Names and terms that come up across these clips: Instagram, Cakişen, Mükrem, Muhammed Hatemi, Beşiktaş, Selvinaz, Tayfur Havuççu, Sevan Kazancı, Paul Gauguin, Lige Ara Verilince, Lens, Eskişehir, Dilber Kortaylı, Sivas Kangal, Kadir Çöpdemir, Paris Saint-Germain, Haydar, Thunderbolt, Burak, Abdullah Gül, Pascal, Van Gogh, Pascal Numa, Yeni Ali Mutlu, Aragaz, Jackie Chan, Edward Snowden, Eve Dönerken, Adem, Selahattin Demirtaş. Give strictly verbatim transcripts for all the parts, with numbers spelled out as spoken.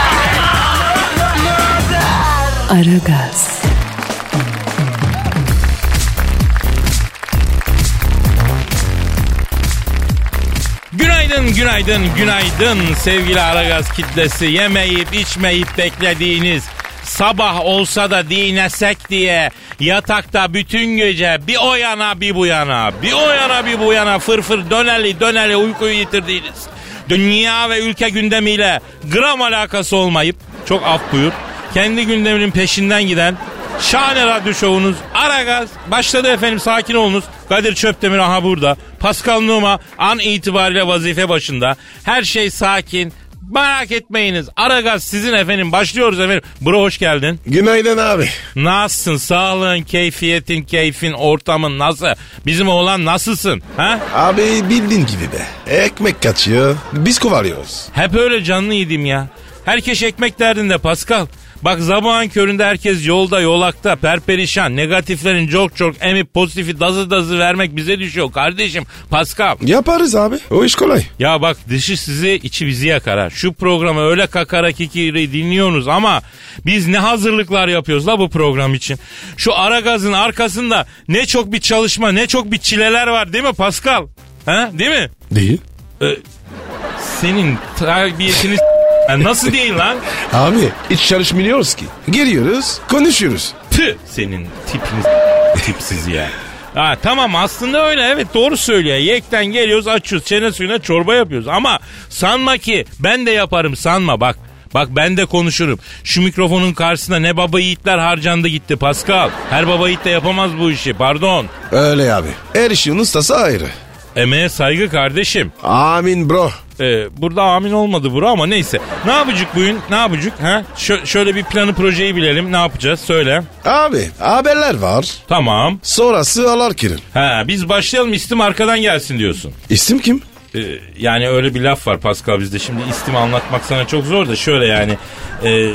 Aragaz. Günaydın, günaydın, günaydın sevgili Aragaz kitlesi. Yemeyip içmeyip beklediğiniz, sabah olsa da dinesek diye yatakta bütün gece bir o yana bir bu yana, bir o yana bir bu yana fırfır döneli döneli uykuyu yitirdiğiniz, dünya ve ülke gündemiyle gram alakası olmayıp, çok af buyur, kendi gündeminin peşinden giden şahane radyo şovunuz Aragaz başladı efendim. Sakin olunuz. Kadir Çöpdemir aha burada. Pascal Numa an itibariyle vazife başında. Her şey sakin. Merak etmeyiniz. Aragaz sizin efendim. Başlıyoruz efendim. Bro hoş geldin. Günaydın abi. Nasılsın? Sağlığın, keyfiyetin, keyfin, ortamın nasıl? Bizim oğlan nasılsın? Ha? Abi bildiğin gibi be. Ekmek kaçıyor. Biz kovalıyoruz. Hep öyle canlı yedim ya. Herkes ekmek derdinde Pascal. Bak sabahın köründe herkes yolda, yolakta, perperişan, negatiflerin çok çok emip pozitifi dazı dazı vermek bize düşüyor kardeşim Pascal. Yaparız abi, o iş kolay. Ya bak dışı sizi, içi bizi yakar. Şu programı öyle kakara kikiri dinliyorsunuz ama biz ne hazırlıklar yapıyoruz la bu program için. Şu Aragaz'ın arkasında ne çok bir çalışma, ne çok bir çileler var değil mi Pascal? Ha, değil mi? Değil. Ee, senin terbiyesini... Yani nasıl değil lan? Abi hiç çalışmıyoruz ki. Giriyoruz, konuşuyoruz. Tüh, senin tipiniz tipsiz ya. Ha, tamam aslında öyle, evet doğru söylüyor. Yekten geliyoruz, açıyoruz, çene suyuna çorba yapıyoruz. Ama sanma ki ben de yaparım, sanma bak. Bak ben de konuşurum. Şu mikrofonun karşısında ne baba yiğitler harcandı gitti Pascal. Her baba yiğit de yapamaz bu işi, pardon. Öyle abi. Her işin ustası ayrı. Emeğe saygı kardeşim. Amin bro. Ee, burada amin olmadı bro ama neyse. Ne yapacak bugün? Ne yapacak? Ha? Şö- şöyle bir planı, projeyi bilelim. Ne yapacağız? Söyle. Abi haberler var. Tamam. Sonrası alarkirim. Ha, biz başlayalım, istim arkadan gelsin diyorsun. İstim kim? Ee, yani öyle bir laf var Pascal bizde. Şimdi istimi anlatmak sana çok zor da şöyle yani... E,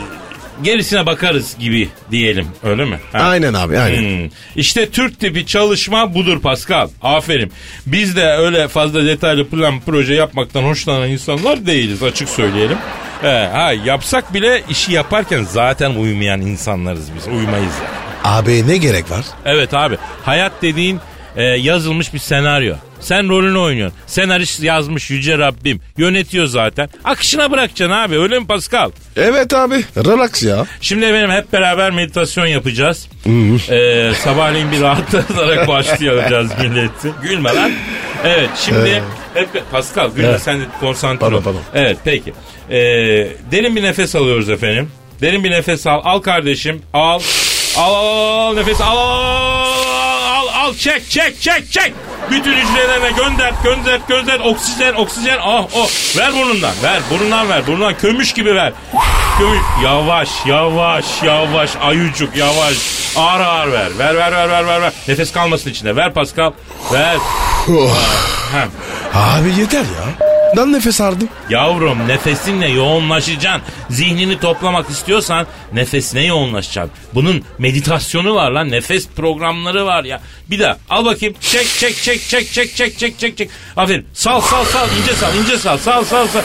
gerisine bakarız gibi diyelim, öyle mi? Ha? Aynen abi, aynen. Hmm. İşte Türk tipi çalışma budur Pascal. Aferin. Biz de öyle fazla detaylı plan proje yapmaktan hoşlanan insanlar değiliz, açık söyleyelim. Ee, ha yapsak bile işi yaparken zaten uyumayan insanlarız biz. Uyumayız yani. Abi ne gerek var? Evet abi. Hayat dediğin e, yazılmış bir senaryo. Sen rolünü oynuyorsun. Senarist yazmış yüce Rabbim. Yönetiyor zaten. Akışına bırakacaksın abi, öyle mi Pascal? Evet abi. Relax ya. Şimdi efendim hep beraber meditasyon yapacağız. ee, sabahleyin bir rahatlanarak başlayacağız milleti. Gülme lan. Evet şimdi hep Pascal gülme, evet. Sen de konsantre ol. Evet peki. Ee, derin bir nefes alıyoruz efendim. Derin bir nefes al. Al kardeşim. Al. Al al, al nefes al. Al al çek çek çek çek. Bütün hücrelerine gönder, gönder, gönder. Oksijen, oksijen. Ah, oh. Ver burnundan, ver. Burnundan ver. Burnundan kömüş gibi ver. Kömüş. Yavaş, yavaş, yavaş. Ayucuk, yavaş. Ağır ağır ver. Ver, ver, ver, ver, ver. ver. Nefes kalmasın içinde. Ver Pascal. Ver. Abi yeter ya. Ben nefes aldım. Yavrum nefesinle yoğunlaşacaksın. Zihnini toplamak istiyorsan nefesine yoğunlaşacaksın. Bunun meditasyonu var lan. Nefes programları var ya. Bir daha al bakayım. Çek çek çek çek çek çek çek çek çek. Aferin. Sal sal sal. İnce sal ince sal. Sal sal sal.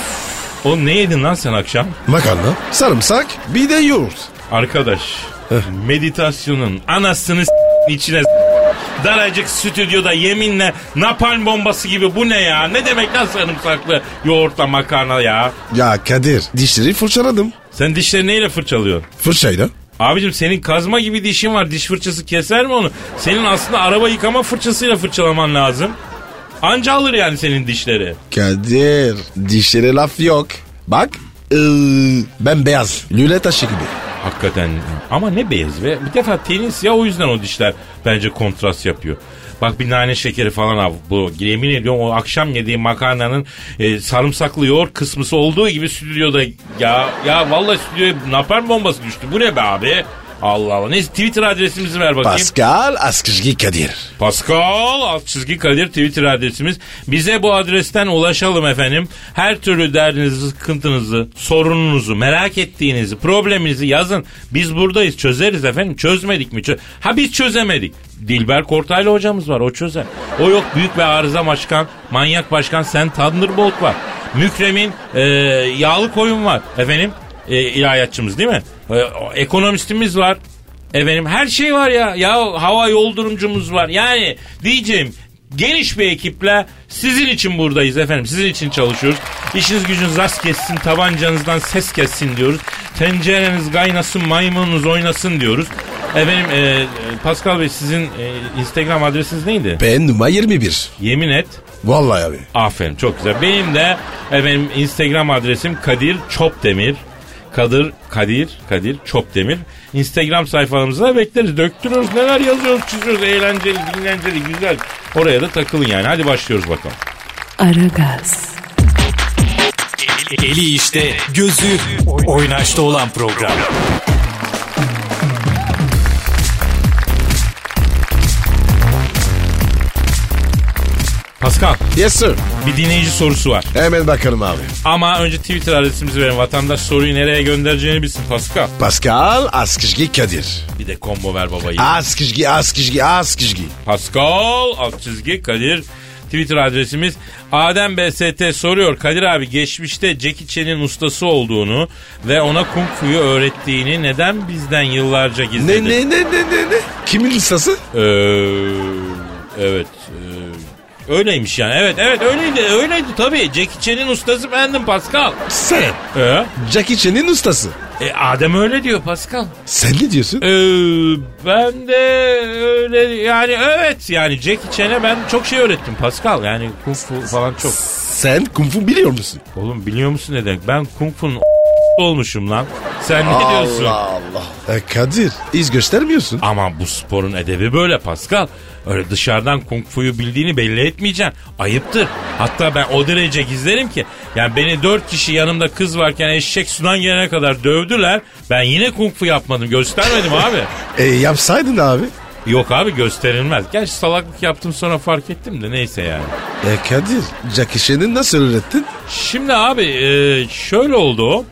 Oğlum ne yedin lan sen akşam? Makarna, sarımsak, bir de yoğurt. Arkadaş meditasyonun anasını s**in içine s**in. Daracık stüdyoda yeminle napalm bombası gibi, bu ne ya? Ne demek lan sarımsaklı yoğurtla makarna ya? Ya Kadir dişleri fırçaladım. Sen dişleri neyle fırçalıyorsun? Fırçayla. Abicim senin kazma gibi dişin var, diş fırçası keser mi onu? Senin aslında araba yıkama fırçasıyla fırçalaman lazım. Anca alır yani senin dişleri. Kadir dişlere laf yok. Bak ıı, ben beyaz lüle taşı gibi. Hakikaten ama ne beyaz ve bir defa tenis ya, o yüzden o dişler bence kontrast yapıyor. Bak bir nane şekeri falan al. Bu yemin ediyorum o akşam yediğim makarnanın e, sarımsaklı yoğurt kısmısı olduğu gibi stüdyoda ya ya vallahi stüdyoya napalm bombası düştü. Bu ne be abi? Allah Allah. Neyse Twitter adresimizi ver bakayım. Pascal Askışgi Kadir. Pascal Askışgi Kadir Twitter adresimiz. Bize bu adresten ulaşalım efendim. Her türlü derdinizi, sıkıntınızı, sorununuzu, merak ettiğinizi, probleminizi yazın. Biz buradayız, çözeriz efendim. Çözmedik mi? Çö- ha biz çözemedik. Dilber Kortaylı hocamız var, o çözer. O yok, büyük bir arıza başkan, manyak başkan, sen Thunderbolt var. Mükrem'in e, yağlı koyun var efendim. E, ilahiyatçımız değil mi? E, ekonomistimiz var. Efendim her şey var ya. Ya hava yol durumcumuz var. Yani diyeceğim geniş bir ekiple sizin için buradayız efendim. Sizin için çalışıyoruz. İşiniz gücünüz rast kessin, tabancanızdan ses kessin diyoruz. Tencereniz kaynasın, maymununuz oynasın diyoruz. Efendim e, Pascal Bey sizin e, Instagram adresiniz neydi? Ben numara yirmi bir. Yemin et. Vallahi abi. Aferin, çok güzel. Benim de efendim Instagram adresim Kadir Çöpdemir. Kadir, Kadir, Kadir Çöpdemir. Instagram sayfalarımıza bekleriz. Döktürüyoruz, neler yazıyoruz, çiziyoruz. Eğlenceli, dinlenceli, güzel. Oraya da takılın yani. Hadi başlıyoruz bakalım. Aragaz. Eli, eli işte, gözü oynaşta olan program. Pascal. Yes sir. Bir dinleyici sorusu var. Hemen bakalım abi. Ama önce Twitter adresimizi verin. Vatandaş soruyu nereye göndereceğini bilsin Pascal. Pascal Askışgi Kadir. Bir de combo ver babayı. Askışgi, Askışgi, Askışgi. Pascal Askışgi Kadir. Twitter adresimiz. Adem B S T soruyor. Kadir abi, geçmişte Jackie Chan'in ustası olduğunu ve ona kung fu'yu öğrettiğini neden bizden yıllarca gizledin? Ne ne ne ne ne? ne? Kimin ustası? Ee, evet. Öyleymiş yani. Evet evet öyleydi. Öyleydi tabii. Jackie Chan'in ustası bendim Pascal. Sen? Ee? Jackie Chan'in ustası. E, Adem öyle diyor Pascal. Sen ne diyorsun? Ee, ben de öyle yani, evet yani Jackie Chan'e ben çok şey öğrettim Pascal. Yani kung fu falan çok. Sen kung fu biliyor musun? Oğlum biliyor musun ne demek? Ben kung fu'nun olmuşum lan. Sen ne Allah diyorsun? Allah Allah. E Kadir, iz göstermiyorsun. Ama bu sporun edebi böyle Pascal. Öyle dışarıdan kung fu'yu bildiğini belli etmeyeceksin. Ayıptır. Hatta ben o derece gizlerim ki. Yani beni dört kişi yanımda kız varken eşek sudan gelene kadar dövdüler. Ben yine kung fu yapmadım. Göstermedim abi. E yapsaydın abi. Yok abi, gösterilmez. Gerçi salaklık yaptım sonra fark ettim de neyse yani. E Kadir, Cakişen'i nasıl öğrettin? Şimdi abi e, şöyle oldu o.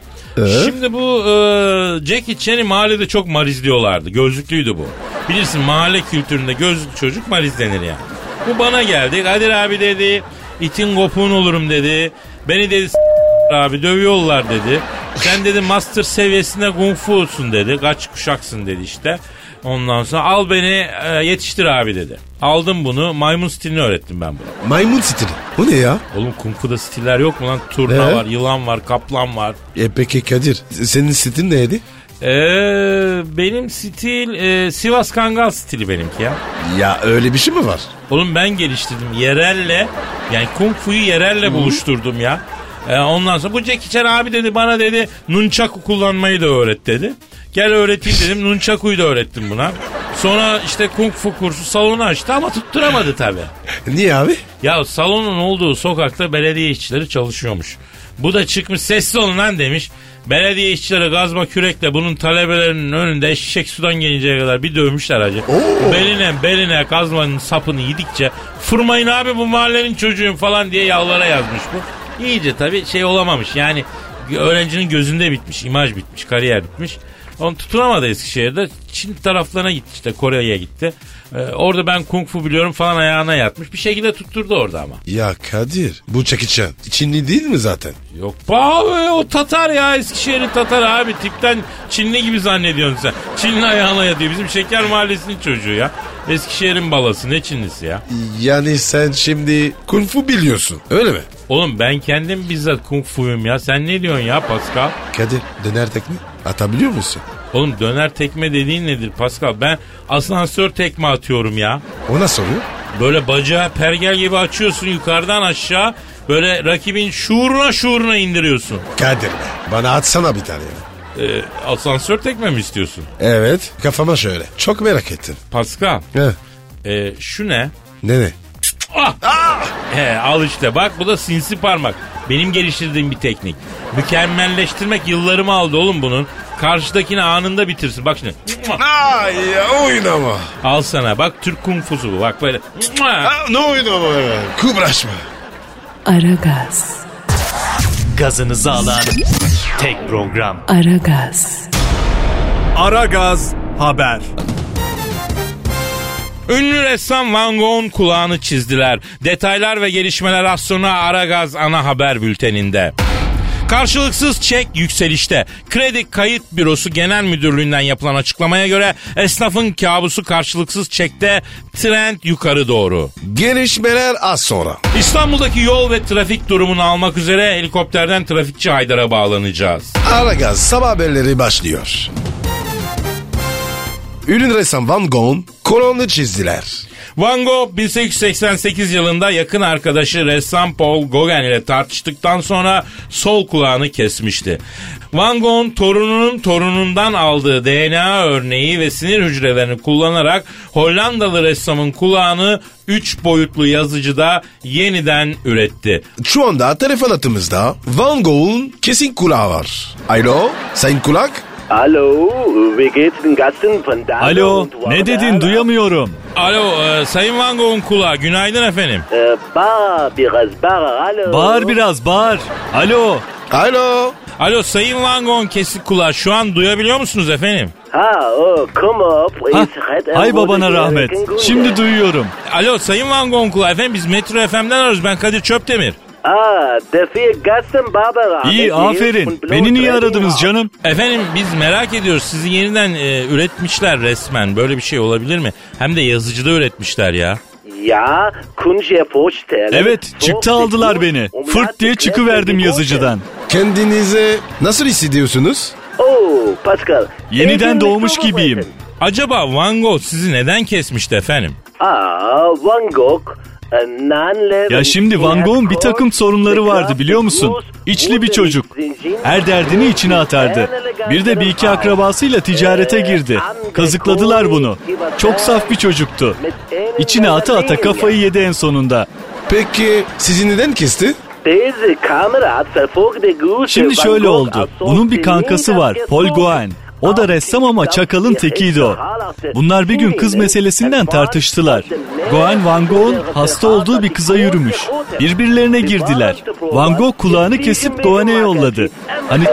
Şimdi bu e, Jackie Chan'i mahallede çok mariz diyorlardı. Gözlüklüydü bu. Bilirsin mahalle kültüründe gözlüklü çocuk mariz denir yani. Bu bana geldi. Kadir abi dedi, itin kopuğun olurum dedi. Beni dedi abi dövüyorlar dedi. Sen dedi master seviyesinde kung fu'sun dedi. Kaç kuşaksın dedi işte. Ondan sonra al beni e, yetiştir abi dedi. Aldım bunu, maymun stilini öğrettim ben buna. Maymun stili? Bu ne ya? Oğlum kung fu'da stiller yok mu lan? Turna ee? var, yılan var, kaplan var. E peki Kadir, senin stilin neydi? Ee, benim stil e, Sivas Kangal stili benimki ya. Ya öyle bir şey mi var? Oğlum ben geliştirdim yerelle. Yani kung fu'yu yerelle Hı-hı. buluşturdum ya. E, ondan sonra bu Jackie Chan abi dedi bana dedi nunchaku kullanmayı da öğret dedi. Gel öğreteyim dedim. Nunchaku'yu da öğrettim buna. Sonra işte kung fu kursu salonu açtı ama tutturamadı tabii. Niye abi? Ya salonun olduğu sokakta belediye işçileri çalışıyormuş. Bu da çıkmış, sessiz olun lan demiş. Belediye işçileri gazma kürekle bunun talebelerinin önünde eşek sudan gelinceye kadar bir dövmüşler hacı. Oo. Beline beline gazmanın sapını yedikçe fırmayın abi bu mahallenin çocuğum falan diye yallara yazmış bu. İyice tabii şey olamamış yani, öğrencinin gözünde bitmiş, imaj bitmiş, kariyer bitmiş. Onu tutunamadı Eskişehir'de. Çin taraflarına gitti işte, Kore'ye gitti. Ee, orada ben kung fu biliyorum falan ayağına yatmış. Bir şekilde tutturdu orada ama. Ya Kadir, bu Cakişen Çinli değil mi zaten? Yok abi, o Tatar ya, Eskişehir'in Tatar abi. Tipten Çinli gibi zannediyorsun sen. Çinli ayağına yatıyor. Bizim Şeker Mahallesi'nin çocuğu ya. Eskişehir'in balası, ne Çinlisi ya? Yani sen şimdi kung fu biliyorsun öyle mi? Oğlum ben kendim bizzat kung fu'yum ya. Sen ne diyorsun ya Pascal? Kadir, döner tekme atabiliyor musun? Oğlum döner tekme dediğin nedir Pascal? Ben asansör tekme atıyorum ya. O nasıl oluyor? Böyle bacağı pergel gibi açıyorsun yukarıdan aşağı. Böyle rakibin şuuruna şuuruna indiriyorsun. Kadir, bana atsana bir tane ya. E, asansör tekme mi istiyorsun? Evet, kafama şöyle. Çok merak ettim. Pascal. He. E, şu ne? Ne ne? Ah! Ah! He, al işte bak, bu da sinsi parmak. Benim geliştirdiğim bir teknik. Mükemmelleştirmek yıllarımı aldı oğlum bunun. Karşıdakini anında bitirsin. Bak şimdi. Ay ya, oynama. Al sana bak, Türk kung fusu bu. Bak böyle. Ha, ne oynama ya? Kıbraşma. Aragaz. Gazınızı alan tek program. Aragaz. Aragaz haber. Ünlü ressam Van Gogh'un kulağını çizdiler. Detaylar ve gelişmeler az sonra Aragaz ana haber bülteninde. Karşılıksız çek yükselişte. Kredi Kayıt Bürosu Genel Müdürlüğü'nden yapılan açıklamaya göre esnafın kabusu karşılıksız çekte, trend yukarı doğru. Gelişmeler az sonra. İstanbul'daki yol ve trafik durumunu almak üzere helikopterden trafikçi Haydar'a bağlanacağız. Aragaz sabah haberleri başlıyor. Ünlü ressam Van Gogh'un kolonunu çizdiler. Van Gogh bin sekiz yüz seksen sekiz yılında yakın arkadaşı ressam Paul Gauguin ile tartıştıktan sonra sol kulağını kesmişti. Van Gogh'un torununun torunundan aldığı D N A örneği ve sinir hücrelerini kullanarak Hollandalı ressamın kulağını üç boyutlu yazıcıda yeniden üretti. Şu anda telefon hattımızda Van Gogh'un kesin kulağı var. Alo, sayın kulak. Alo, Alo, ne dedin duyamıyorum. Alo, e, Sayın Van Gogh'un kulağı, günaydın efendim. E, bağır biraz, bağır, alo. Bağır biraz, bağır, alo. Alo. Alo, Sayın Van Gogh'un kesik kulağı, şu an duyabiliyor musunuz efendim? Ha, o, come up. Ha, hay babana rahmet, şimdi duyuyorum. Alo, Sayın Van Gogh'un kulağı, efendim biz Metro F M'den arıyoruz, ben Kadir Çöpdemir. Aa, İyi, aferin. Beni niye aradınız canım? Efendim biz merak ediyoruz. Sizi yeniden e, üretmişler resmen. Böyle bir şey olabilir mi? Hem de yazıcıda üretmişler ya. Ya, evet, çıktı aldılar beni. Fırt diye çıkıverdim yazıcıdan. Kendinizi nasıl hissediyorsunuz? Oo, Pascal. Yeniden doğmuş gibiyim. Acaba Van Gogh sizi neden kesmişti efendim? Aa, Van Gogh... Ya şimdi Van Gogh'un bir takım sorunları vardı biliyor musun? İçli bir çocuk. Her derdini içine atardı. Bir de bir iki akrabasıyla ticarete girdi. Kazıkladılar bunu. Çok saf bir çocuktu. İçine ata ata kafayı yedi en sonunda. Peki sizi neden kesti? Şimdi şöyle oldu. Bunun bir kankası var, Paul Gauguin. O da ressam ama çakalın tekiydi o. Bunlar bir gün kız meselesinden tartıştılar. Gauguin, Van Gogh'un hasta olduğu bir kıza yürümüş. Birbirlerine girdiler. Van Gogh kulağını kesip Gauguin'e yolladı. Hani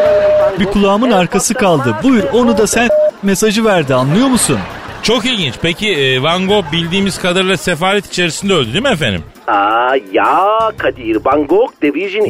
bir kulağımın arkası kaldı. Buyur onu da sen mesajı verdi, anlıyor musun? Çok ilginç. Peki Van Gogh bildiğimiz kadarıyla sefalet içerisinde öldü değil mi efendim? Aa ya Kadir, Van Gogh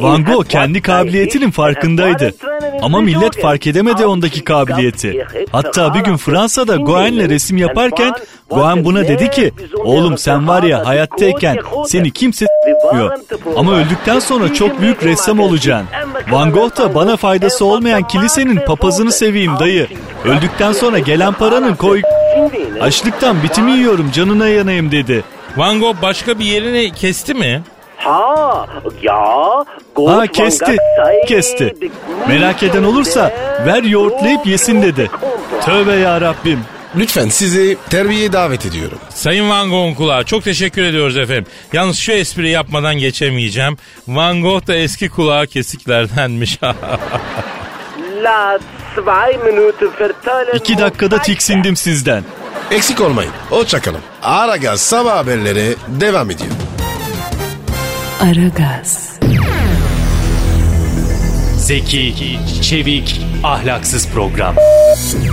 Van Gogh kendi kabiliyetinin farkındaydı. Ama millet fark edemedi ondaki kabiliyeti. Hatta bir gün Fransa'da Gauguin'le resim yaparken Gauguin buna dedi ki, oğlum sen var ya hayattayken seni kimse s***miyor. Ama öldükten sonra çok büyük ressam olacaksın. Van Gogh da bana faydası olmayan kilisenin papazını seveyim dayı. Öldükten sonra gelen paranın koy... Açlıktan bitimi yiyorum, canına yanayım dedi. Van Gogh başka bir yerini kesti mi? Ha ya. Ha kesti, kesti. Merak eden olursa ver yoğurtlayıp yesin dedi. Tövbe ya Rabbim. Lütfen sizi terbiye davet ediyorum. Sayın Van Gogh'un kulağı çok teşekkür ediyoruz efendim. Yalnız şu espri yapmadan geçemeyeceğim. Van Gogh da eski kulağı kesiklerdenmiş. İki dakikada tiksindim sizden. Eksik olmayın. Hoşçakalın. Aragaz sabah haberleri devam ediyor. Aragaz. Zeki, çevik, ahlaksız program.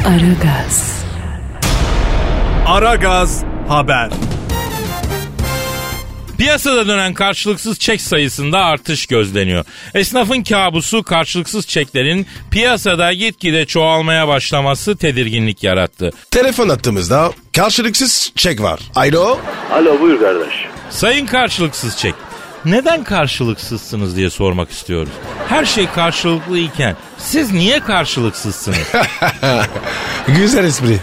Aragaz. Aragaz haber. Piyasada dönen karşılıksız çek sayısında artış gözleniyor. Esnafın kabusu karşılıksız çeklerin piyasada gitgide çoğalmaya başlaması tedirginlik yarattı. Telefon attığımızda karşılıksız çek var. Alo. Alo, buyur kardeş. Sayın karşılıksız çek, neden karşılıksızsınız diye sormak istiyoruz. Her şey karşılıklı iken siz niye karşılıksızsınız? Güzel espri.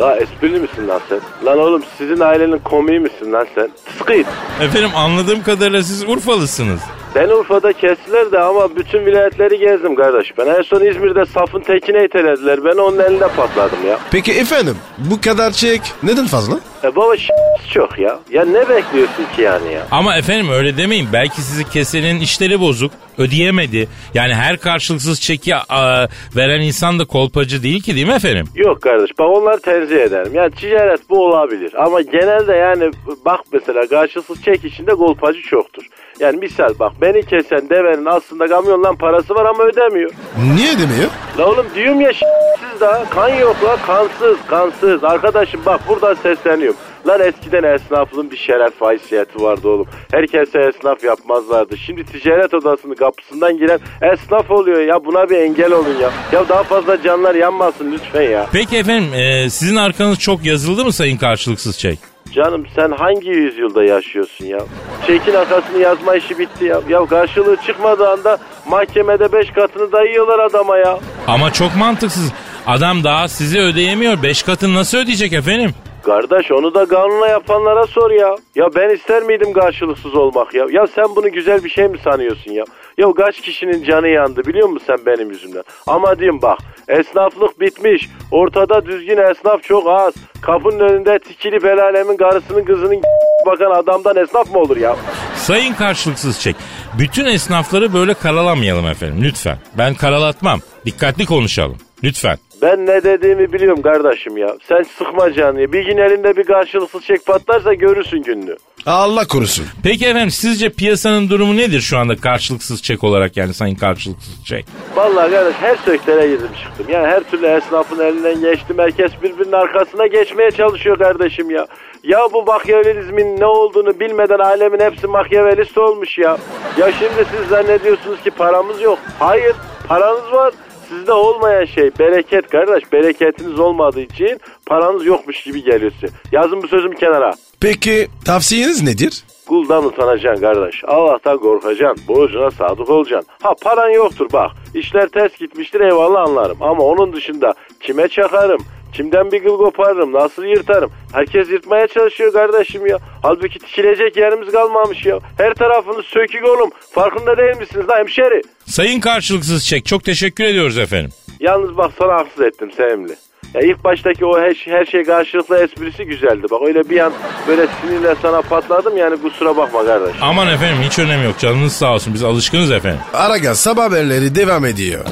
La esprili misin lan sen? Lan oğlum sizin ailenin komiği misin lan sen? Tıskıyım. Efendim anladığım kadarıyla siz Urfalısınız. Ben Urfa'da kestiler de ama bütün vilayetleri gezdim kardeş. Ben en son İzmir'de safın tekine itelediler. Ben onun elinde patladım ya. Peki efendim bu kadar çek neden fazla? E baba ş*** çok ya. Ya ne bekliyorsun ki yani ya? Ama efendim öyle demeyin. Belki sizi kesenin işleri bozuk. Ödeyemedi. Yani her karşılıksız çeki a, veren insan da kolpacı değil ki değil mi efendim? Yok kardeş. Bak onları tercih ederim. Yani ticaret bu olabilir. Ama genelde yani bak mesela karşılıksız çek içinde kolpacı çoktur. Yani misal bak beni kesen devenin aslında kamyondan parası var ama ödemiyor. Niye ödemiyor? La oğlum diyorum ya ş***siz daha. Kan yok la kansız kansız. Arkadaşım bak buradan sesleniyorum. Lan eskiden esnaflığın bir şeref haysiyeti vardı oğlum. Herkese esnaf yapmazlardı. Şimdi ticaret odasının kapısından giren esnaf oluyor ya. Buna bir engel olun ya. Ya daha fazla canlar yanmasın lütfen ya. Peki efendim e, sizin arkanız çok yazıldı mı sayın karşılıksız çek? Canım sen hangi yüzyılda yaşıyorsun ya? Çekin akasını yazma işi bitti ya. Ya karşılığı çıkmadığı anda mahkemede beş katını dayıyorlar adama ya. Ama çok mantıksız. Adam daha sizi ödeyemiyor. Beş katını nasıl ödeyecek efendim? Kardeş onu da kanuna yapanlara sor ya. Ya ben ister miydim karşılıksız olmak ya? Ya sen bunu güzel bir şey mi sanıyorsun ya? Ya kaç kişinin canı yandı biliyor musun sen benim yüzümden? Ama diyeyim bak esnaflık bitmiş. Ortada düzgün esnaf çok az. Kapının önünde tikili belalemin karısının kızının bakan adamdan esnaf mı olur ya? Sayın karşılıksız çek. Bütün esnafları böyle karalamayalım efendim lütfen. Ben karalatmam. Dikkatli konuşalım lütfen. Ben ne dediğimi biliyorum kardeşim ya. Sen sıkma canını. Bir gün elinde bir karşılıksız çek patlarsa görürsün gününü. Allah korusun. Peki efendim sizce piyasanın durumu nedir şu anda karşılıksız çek olarak yani sayın karşılıksız çek? Vallahi kardeş her sektöre girdim çıktım. Yani her türlü esnafın elinden geçtim. Herkes birbirinin arkasına geçmeye çalışıyor kardeşim ya. Ya bu makyavelizmin ne olduğunu bilmeden alemin hepsi makyavelist olmuş ya. Ya şimdi siz zannediyorsunuz ki paramız yok. Hayır paranız var. Sizde olmayan şey bereket kardeş. Bereketiniz olmadığı için paranız yokmuş gibi geliyor size. Yazın bu sözümü kenara. Peki tavsiyeniz nedir? Kuldan utanacaksın kardeş. Allah'tan korkacaksın. Borcuna sadık olacaksın. Ha paran yoktur bak. İşler ters gitmiştir eyvallah anlarım. Ama onun dışında kime çakarım? Kimden bir gıl koparırım? Nasıl yırtarım? Herkes yırtmaya çalışıyor kardeşim ya. Halbuki tikilecek yerimiz kalmamış ya. Her tarafınız sökük oğlum. Farkında değil misiniz lan hemşeri? Sayın karşılıksız çek. Çok teşekkür ediyoruz efendim. Yalnız bak sana haksız ettim sevimli. Ya ilk baştaki o her, her şey karşılıklı esprisi güzeldi. Bak öyle bir an böyle sinirle sana patladım yani kusura bakma kardeş. Aman efendim hiç önemi yok. Canınız sağ olsun. Biz alışkınız efendim. Aragaz sabah haberleri devam ediyor.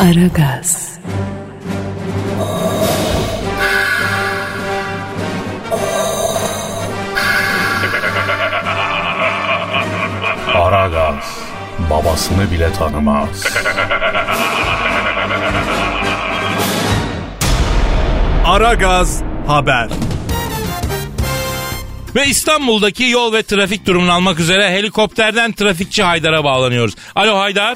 Aragaz. Aragaz, babasını bile tanımaz. Aragaz haber. Ve İstanbul'daki yol ve trafik durumunu almak üzere helikopterden trafikçi Haydar'a bağlanıyoruz. Alo Haydar.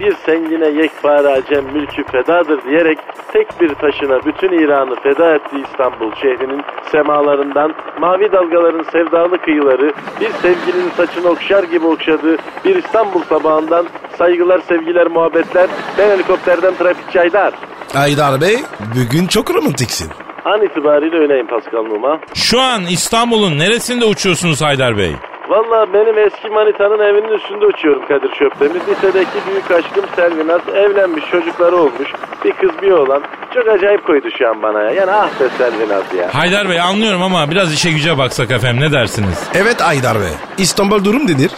Bir sengine yekpare acem mülkü fedadır diyerek tek bir taşına bütün İran'ı feda ettiği İstanbul şehrinin semalarından mavi dalgaların sevdalı kıyıları bir sevgilinin saçını okşar gibi okşadığı bir İstanbul sabahından saygılar, sevgiler, muhabbetler. Ben helikopterden trafikçi Haydar. Haydar Bey bugün çok romantiksin. An itibariyle öyleyim Paskal'ım. Şu an İstanbul'un neresinde uçuyorsunuz Haydar Bey? Valla benim eski manitanın evinin üstünde uçuyorum Kadir Çöpdemir. Lisedeki büyük aşkım Selvinaz evlenmiş, çocukları olmuş. Bir kız bir oğlan. Çok acayip koydu şu an bana ya. Yani ah be Selvinaz ya. Haydar Bey anlıyorum ama biraz işe güce baksak efendim ne dersiniz? Evet Haydar Bey. İstanbul durum nedir?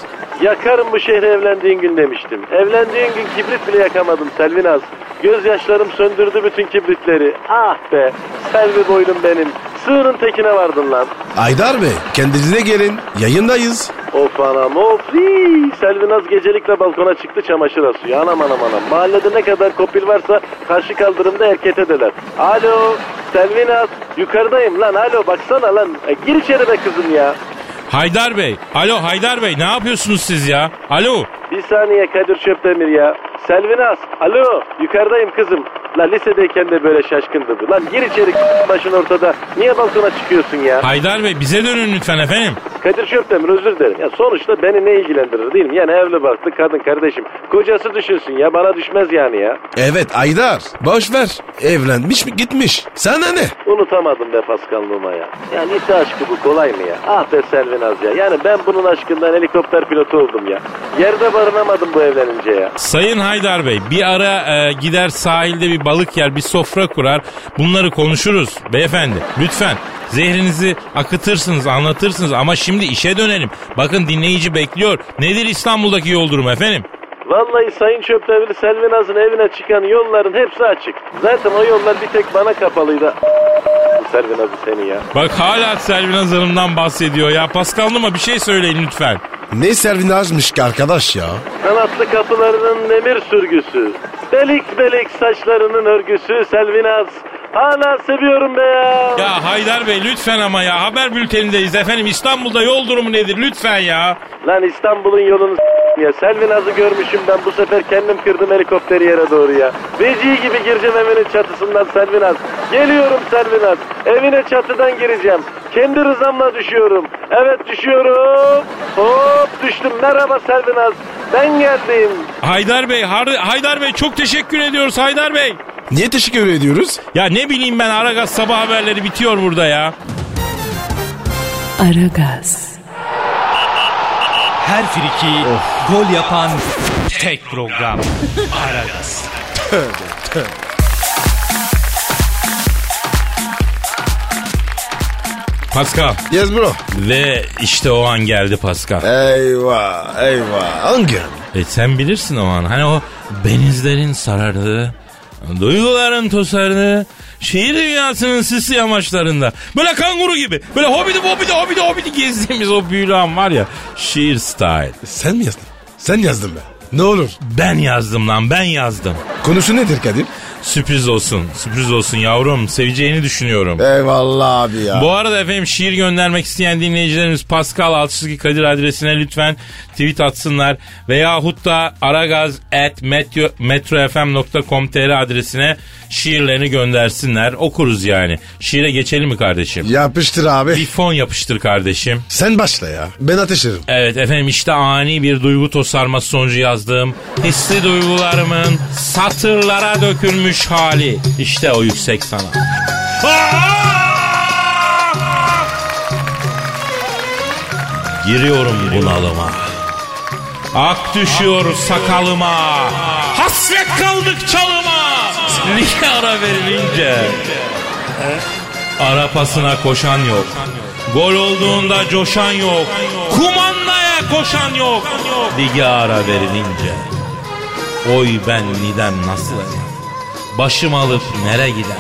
Yakarım bu şehri evlendiğin gün demiştim. Evlendiğin gün kibrit bile yakamadım Selvinaz. Gözyaşlarım söndürdü bütün kibritleri. Ah be Selvi boylum benim. Sığırın tekine vardın lan. Haydar Bey kendinize gelin yayındayız. Of anam of. Selvinaz gecelikle balkona çıktı çamaşır asıyor. Anam anam anam. Mahallede ne kadar kopil varsa karşı kaldırımda erketedeler. Alo Selvinaz yukarıdayım lan alo baksana lan. E, gir içeri be kızım ya. Haydar Bey. Alo Haydar Bey ne yapıyorsunuz siz ya? Alo. Bir saniye Kadir Çöpdemir ya. Selvinaz, alo, yukarıdayım kızım. La lisedeyken de böyle şaşkındı. Lan gir içeri, başın ortada. Niye balkona çıkıyorsun ya? Haydar Bey bize dönün lütfen efendim. Kadir Çöpdemir özür dilerim. Ya sonuçta beni ne ilgilendirir değil mi? Yani evli barklı kadın kardeşim. Kocası düşünsün ya, bana düşmez yani ya. Evet Haydar, boş ver. Evlenmiş mi gitmiş? Sana ne? Unutamadım be Pascal'lığıma ya. Ya lise aşkı bu, kolay mı ya? Ah be Selvinaz ya. Yani ben bunun aşkından helikopter pilotu oldum ya. Yerde barınamadım bu evlenince ya. Sayın Haydar Bey bir ara e, gider sahilde bir balık yer, bir sofra kurar. Bunları konuşuruz beyefendi. Lütfen zehrinizi akıtırsınız, anlatırsınız ama şimdi işe dönelim. Bakın dinleyici bekliyor. Nedir İstanbul'daki yol durumu efendim? Vallahi Sayın Çöpdemir, Selvinaz'ın evine çıkan yolların hepsi açık. Zaten o yollar bir tek bana kapalıydı. Selvinaz seni ya. Bak hala Selvinaz Hanım'dan bahsediyor ya. Pascal'ıma bir şey söyleyin lütfen. Ne Selvinaz'mış ki arkadaş ya? Kanatlı kapılarının demir sürgüsü, belik belik saçlarının örgüsü Selvinaz. Hala seviyorum be ya. Ya Haydar Bey lütfen ama ya, haber bültenindeyiz efendim. İstanbul'da yol durumu nedir lütfen ya? Lan İstanbul'un yolunu s*** ya. Selvinaz'ı görmüşüm ben, bu sefer kendim kırdım helikopteri yere doğru ya. Veci gibi gireceğim evinin çatısından Selvinaz. Geliyorum Selvinaz. Evine çatıdan gireceğim. Kendi rızamla düşüyorum. Evet düşüyorum. Hop düştüm. Merhaba Selvinaz. Ben geldim. Haydar Bey, Haydar Bey çok teşekkür ediyoruz Haydar Bey. Niye teşekkür ediyoruz? Ya ne bileyim ben, Aragaz sabah haberleri bitiyor burada ya. Aragaz. Her friki of. Gol yapan tek program. Aragaz. Tövbe tövbe. Pascal. Yes bro. Ve işte o an geldi Pascal. Eyvah eyvah. Hangi an? E sen bilirsin o an. Hani o benizlerin sarardığı, duyguların tosardığı, şehir dünyasının sisli yamaçlarında böyle kanguru gibi, böyle hobidi hobidi hobidi hobidi gezdiğimiz o büyülü an var ya, şiir style. Sen mi yazdın? Sen yazdın be. Ne olur? Ben yazdım lan, ben yazdım. Konusu nedir Kadir? Sürpriz olsun, sürpriz olsun yavrum. Seveceğini düşünüyorum. Eyvallah abi ya. Bu arada efendim şiir göndermek isteyen dinleyicilerimiz Pascal Altçizgi Kadir adresine lütfen tweet atsınlar. Veyahut da aragaz at metrofm nokta com nokta tr adresine şiirlerini göndersinler. Okuruz yani. Şiire geçelim mi kardeşim? Yapıştır abi. Bir fon yapıştır kardeşim. Sen başla ya. Ben ateşlerim. Evet efendim, işte ani bir duygu tosarması sonucu yazdığım hisli duygularımın satırlara dökülmüş hali. İşte o yüksek sanat. Giriyorum bunalıma. Ak düşüyor sakalıma. Hasret kaldık çalıma. Lige ara verilince. Arapasına koşan yok. Gol olduğunda coşan yok. Kumandaya koşan yok. Lige ara verilince. Oy ben midem nasıl ya? Başım alıp nere gider?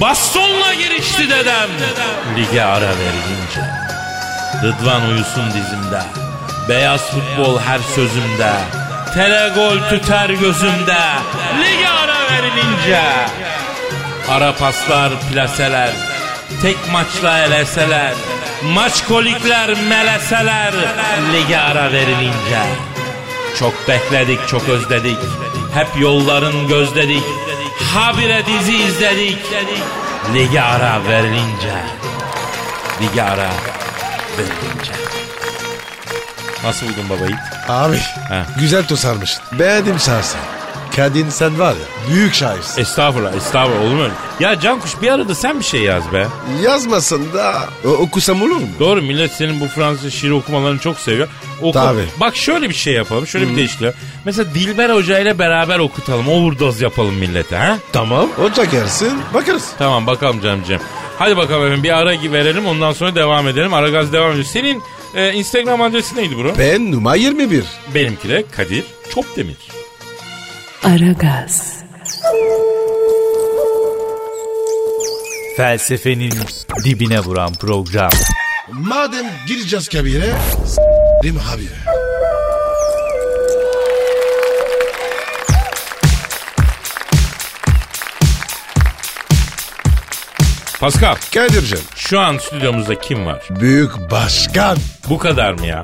Bastonla girişti dedem. Lige ara verilince. Rıdvan uyusun dizimde. Beyaz futbol her sözümde. Telegol tüter gözümde. Lige ara verilince. Ara paslar plaseler. Tek maçla eleseler. Maç kolikler meleseler. Lige ara verilince. Çok bekledik, çok özledik. Hep yolların gözledik. Habire dizi izledik. Lige ara verilince. Lige ara verilince. Nasıl buldun babayı? Abi ha, güzel tosarmışsın. Beğendim sarsan. Kadın sen var ya, büyük şairsin. Estağfurullah estağfurullah, olur mu öyle? Ya Cankuş bir arada sen bir şey yaz be. Yazmasın da o, okusam olur mu? Doğru, millet senin bu Fransız şiir okumalarını çok seviyor. Oku. Tabii. Bak şöyle bir şey yapalım, şöyle hmm. bir değişiklik. Mesela Dilber Hoca ile beraber okutalım, overdose yapalım millete ha? Tamam. Hoca gelsin bakarız. Tamam bakalım Cemciğim. Hadi bakalım efendim, bir ara verelim, ondan sonra devam edelim. Aragaz devam ediyor. Senin e, Instagram adresi neydi bro? Ben numara yirmi bir. Benimki de Kadir Çöpdemir. Aragaz. Felsefenin dibine vuran program. Madem gireceğiz kabire, s*****im habire. Pascal. Kadir'cim. Şu an stüdyomuzda kim var? Büyük Başkan. Bu kadar mı ya?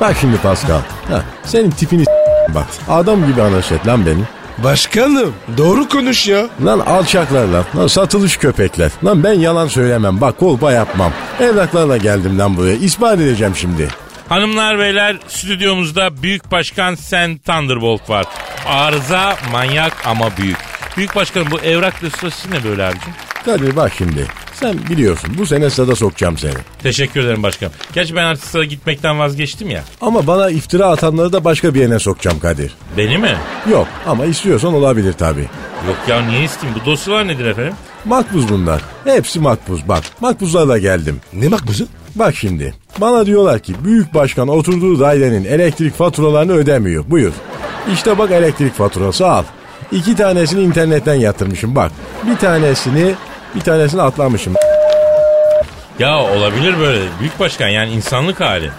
Bak şimdi Pascal. Heh, senin tipini s***** Bak adam gibi anaşet lan beni. Başkanım doğru konuş ya. Lan alçaklar lan, lan satılış köpekler. Lan ben yalan söylemem, bak kolpa yapmam. Evraklarla geldim lan buraya, ispat edeceğim şimdi. Hanımlar beyler, stüdyomuzda Büyük Başkan Sen Thunderbolt var. Arıza manyak ama büyük. Büyük Başkanım bu evrak dosyası ne böyle abicim? Kadir bak şimdi, sen biliyorsun bu sene stada sokacağım seni. Teşekkür ederim başkanım. Gerçi ben artık stada gitmekten vazgeçtim ya. Ama bana iftira atanları da başka bir yerine sokacağım Kadir. Beni mi? Yok ama istiyorsan olabilir tabii. Yok ya niye isteyeyim, bu dosyalar nedir efendim? Makbuz bunlar. Hepsi makbuz bak. Makbuzlarla geldim. Ne makbuzu? Bak şimdi bana diyorlar ki büyük başkan oturduğu dairenin elektrik faturalarını ödemiyor. Buyur. İşte bak elektrik faturası al. İki tanesini internetten yatırmışım bak. Bir tanesini bir tanesini atlamışım. Ya olabilir böyle büyük başkan, yani insanlık hali.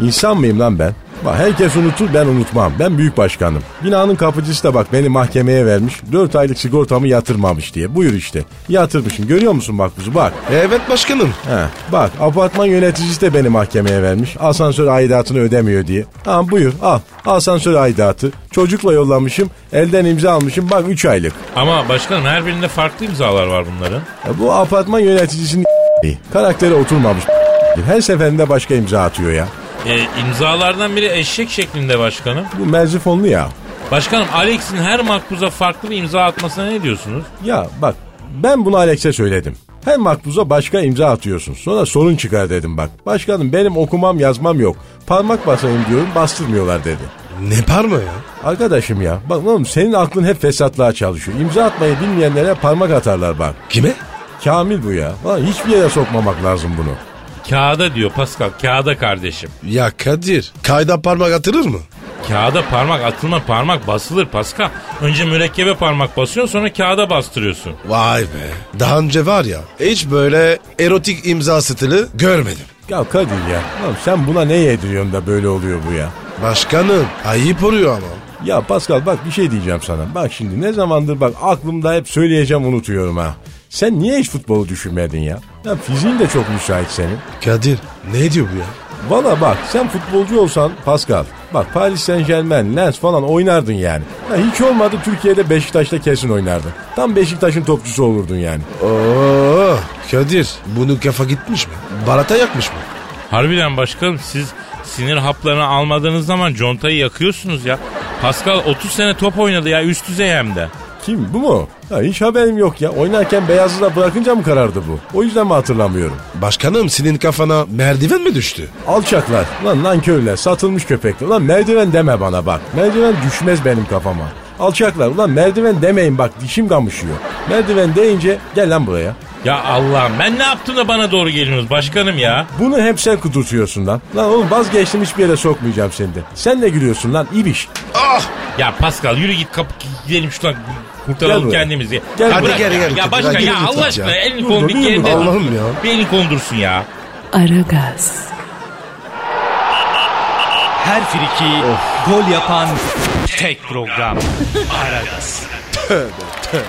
İnsan mıyım lan ben? Bak herkes unutur, ben unutmam. Ben büyük başkanım. Binanın kapıcısı da bak beni mahkemeye vermiş. Dört aylık sigortamı yatırmamış diye. Buyur işte. Yatırmışım. Görüyor musun bak bizi bak. Evet başkanım. He, bak apartman yöneticisi de beni mahkemeye vermiş. Asansör aidatını ödemiyor diye. Ha buyur al. Asansör aidatı. Çocukla yollamışım. Elden imza almışım. Bak üç aylık. Ama başkanım her birinde farklı imzalar var bunların. Ya, bu apartman yöneticisinin karakteri oturmamış. Her seferinde başka imza atıyor ya. E, imzalardan biri eşek şeklinde başkanım. Bu merzifonlu ya. Başkanım Alex'in her makbuza farklı bir imza atmasına ne diyorsunuz? Ya bak ben bunu Alex'e söyledim. Her makbuza başka imza atıyorsun. Sonra sorun çıkar dedim bak. Başkanım benim okumam yazmam yok. Parmak basayım diyorum bastırmıyorlar dedi. Ne parmağı ya? Arkadaşım ya. Bak oğlum senin aklın hep fesatlığa çalışıyor. İmza atmayı bilmeyenlere parmak atarlar bak. Kime? Kamil bu ya. Lan hiçbir yere sokmamak lazım bunu. Kağıda diyor Pascal, kağıda kardeşim. Ya Kadir, kayda parmak atılır mı? Kağıda parmak atılma, parmak basılır Pascal. Önce mürekkebe parmak basıyorsun, sonra kağıda bastırıyorsun. Vay be, daha önce var ya, hiç böyle erotik imza stili görmedim. Ya Kadir ya, sen buna ne yediriyorsun da böyle oluyor bu ya? Başkanım, ayıp oluyor ama. Ya Pascal bak bir şey diyeceğim sana. Bak şimdi ne zamandır bak aklımda hep söyleyeceğim unutuyorum ha. Sen niye hiç futbolu düşünmedin ya? Ya fiziğin de çok müsait senin. Kadir ne diyor bu ya? Valla bak sen futbolcu olsan Pascal, bak Paris Saint-Germain, Lens falan oynardın yani. Ya hiç olmadı Türkiye'de Beşiktaş'ta kesin oynardın. Tam Beşiktaş'ın topçusu olurdun yani. Oo Kadir bunun kafa gitmiş mi? Barata yakmış mı? Harbiden başkanım siz sinir haplarını almadığınız zaman contayı yakıyorsunuz ya. Pascal otuz sene top oynadı ya, üst düzey hem de. Kim bu mu? Ya hiç haberim yok ya. Oynarken beyazı da bırakınca mı karardı bu? O yüzden mi hatırlamıyorum? Başkanım senin kafana merdiven mi düştü? Alçaklar, lan nankörler, satılmış köpekler. Lan merdiven deme bana bak. Merdiven düşmez benim kafama. Alçaklar, ulan merdiven demeyin bak dişim kamışıyor. Merdiven deyince gel lan buraya. Ya Allah'ım ben ne yaptım da bana doğru geliyorsunuz başkanım ya? Bunu hep sen kuturtuyorsun lan. Lan oğlum vazgeçtim, hiçbir yere sokmayacağım seni de. Sen de gülüyorsun lan ibiş. Ah! Ya Pascal yürü git kapı gidelim şuradan. Kurtaralım kendimizi. Gel hadi gel gel. Ya, gel, ya başka ya, ya Allah aşkına ya. Elini kondur bir yerine. Allah'ım ya. Bir elini kondursun ya. Aragaz. Her friki of. Gol yapan tek program. Aragaz. Tövbe tövbe.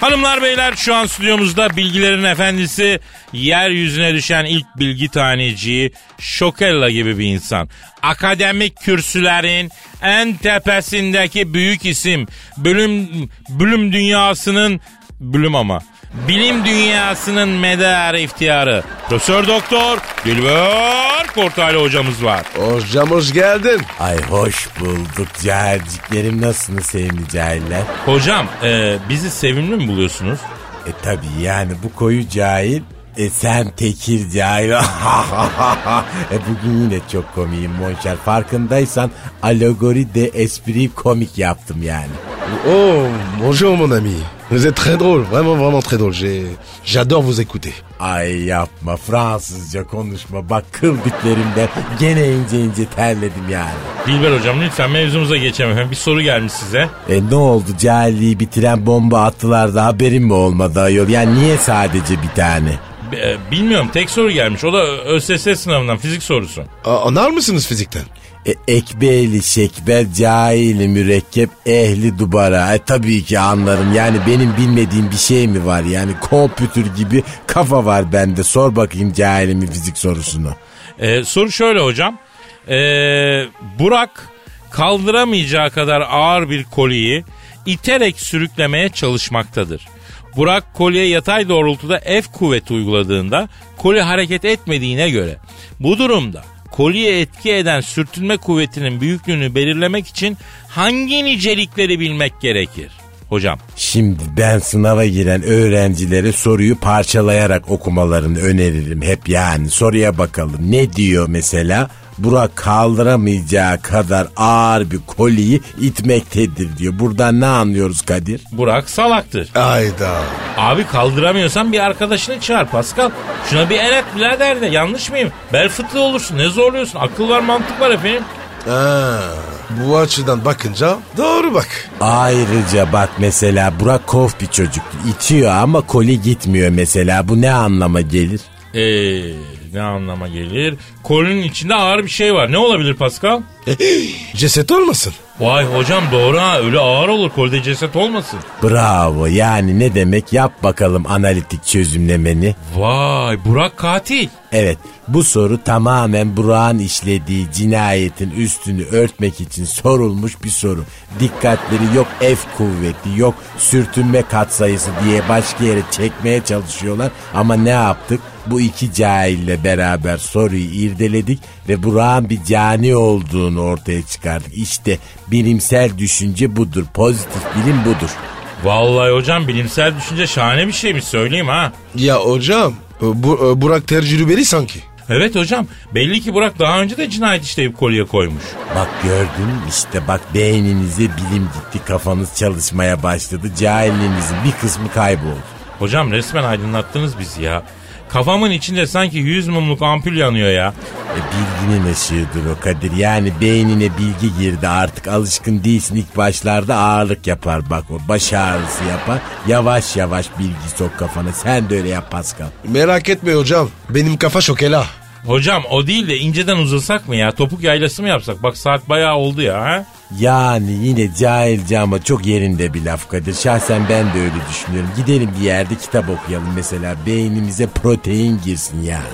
Hanımlar beyler şu an stüdyomuzda bilgilerin efendisi, yeryüzüne düşen ilk bilgi taneciği, Şokella gibi bir insan. Akademik kürsülerin en tepesindeki büyük isim, bölüm bölüm dünyasının bölüm ama bilim dünyasının medarı iftiharı Profesör Doktor Dilber Kortaylı hocamız var. Hocam hoş geldin. Ay hoş bulduk cahilciklerim, nasılsınız sevimli cahiller? Hocam e, bizi sevimli mi buluyorsunuz? E tabi yani bu koyu cahil, e, sen tekir cahil. e, bugün yine çok komiyim monşer, farkındaysan alegori de espri komik yaptım yani. Oh bonjour mon ami. Vous êtes très drôle, vraiment vraiment très drôle. J'ai, j'adore vous écouter. Ay yapma, Fransızca konuşma. Bak kıldıklarımda gene ince ince terledim yani. Dilber hocam lütfen mevzumuza geçemem. Bir soru gelmiş size. E ne oldu? Cahilliği bitiren bomba attılar da haberim mi olmadı ayol? Yani niye sadece bir tane? B- bilmiyorum, tek soru gelmiş. O da ÖSS sınavından, fizik sorusu. A- anar mısınız fizikten? E, ekbeli şekber cahili mürekkep ehli dubara. E, tabii ki anlarım. Yani benim bilmediğim bir şey mi var? Yani kompütür gibi kafa var bende. Sor bakayım cahili mi fizik sorusunu. Ee, soru şöyle hocam. Ee, Burak kaldıramayacağı kadar ağır bir kolyeyi iterek sürüklemeye çalışmaktadır. Burak kolye yatay doğrultuda F kuvveti uyguladığında kolye hareket etmediğine göre bu durumda kolye etki eden sürtünme kuvvetinin büyüklüğünü belirlemek için hangi nicelikleri bilmek gerekir? Hocam. Şimdi ben sınava giren öğrencilere soruyu parçalayarak okumalarını öneririm hep yani. Soruya bakalım. Ne diyor mesela? Burak kaldıramayacağı kadar ağır bir kolyeyi itmektedir diyor. Buradan ne anlıyoruz Kadir? Burak salaktır. Hayda. Abi kaldıramıyorsan bir arkadaşını çağır Pascal. Şuna bir el et birader de, yanlış mıyım? Bel fıtığı olursun, ne zorluyorsun? Akıl var, mantık var efendim. Ha, bu açıdan bakınca doğru bak. Ayrıca bak mesela Burak kof bir çocuk. İtiyor ama koli gitmiyor mesela. Bu ne anlama gelir? Eee... Ne anlama gelir? Kolinin içinde ağır bir şey var. Ne olabilir Pascal? Ceset olmasın. Vay hocam doğru ha. Öyle ağır olur. Kolide ceset olmasın. Bravo. Yani ne demek? Yap bakalım analitik çözümlemeni. Vay, Burak katil. Evet. Bu soru tamamen Burak'ın işlediği cinayetin üstünü örtmek için sorulmuş bir soru. Dikkatleri yok F kuvveti, yok sürtünme katsayısı diye başka yere çekmeye çalışıyorlar. Ama ne yaptık? Bu iki cahille beraber soruyu irdeledik ve Burak'ın bir cani olduğunu ortaya çıkardık. İşte bilimsel düşünce budur. Pozitif bilim budur. Vallahi hocam bilimsel düşünce şahane bir şeymiş, söyleyeyim ha. Ya hocam bu, Burak tecrübeli sanki. Evet hocam, belli ki Burak daha önce de cinayet işleyip kolye koymuş. Bak gördün mü işte, bak beyninize bilim gitti, kafanız çalışmaya başladı. Cahilliğinizin bir kısmı kayboldu. Hocam resmen aydınlattınız bizi ya. Kafamın içinde sanki yüz mumluk ampul yanıyor ya. E, bilginin ışığıdır o Kadir. Yani beynine bilgi girdi, artık alışkın değilsin. İlk başlarda ağırlık yapar bak o. Baş ağrısı yapar. Yavaş yavaş bilgi sok kafana. Sen de öyle yap Pascal. Merak etme hocam. Benim kafa şokela. Hocam o değil de inceden uzasak mı ya? Topuk yaylası mı yapsak? Bak saat bayağı oldu ya. Ha? Yani yine cahilce ama çok yerinde bir laf Kadir. Şahsen ben de öyle düşünüyorum. Gidelim bir yerde kitap okuyalım mesela. Beynimize protein girsin yani.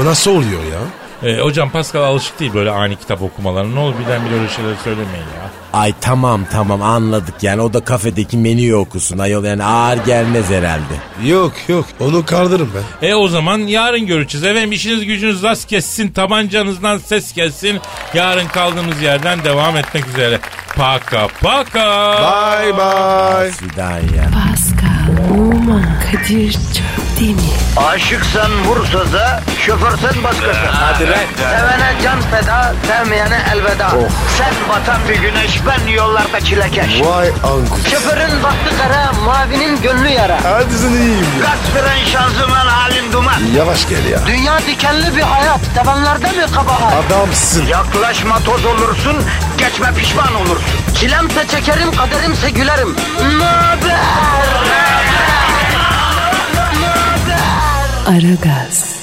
O nasıl oluyor ya? Ee, hocam Pascal alışık değil böyle ani kitap okumalarına. Ne olur birdenbire öyle şeyler söylemeyin ya. Ay tamam tamam anladık yani. O da kafedeki menüyü okusun ayol yani, ağır gelmez herhalde. Yok yok onu kaldırırım ben. E o zaman yarın görüşeceğiz. Efendim işiniz gücünüz rast kessin. Tabancanızdan ses kessin. Yarın kaldığımız yerden devam etmek üzere. Paka paka. Bye bye. Südanya. Pascal, Oman, Kadir, Çöpdemir. Aşıksan vursa da, şoförsen başkasın. Hadi lan. Sevene can feda, sevmeyene elveda. Oh. Sen batan bir güneş, ben yollarda çilekeş. Vay anku. Şoförün baktı kara, mavinin gönlü yara. Hadi sen iyiyim ya. Kasperen şanzıman halin duman. Yavaş gel ya. Dünya dikenli bir hayat, sevenlerde mi kabahar? Adamsın. Yaklaşma toz olursun, geçme pişman olursun. Çilemse çekerim, kaderimse gülerim. Möber! Aragaz.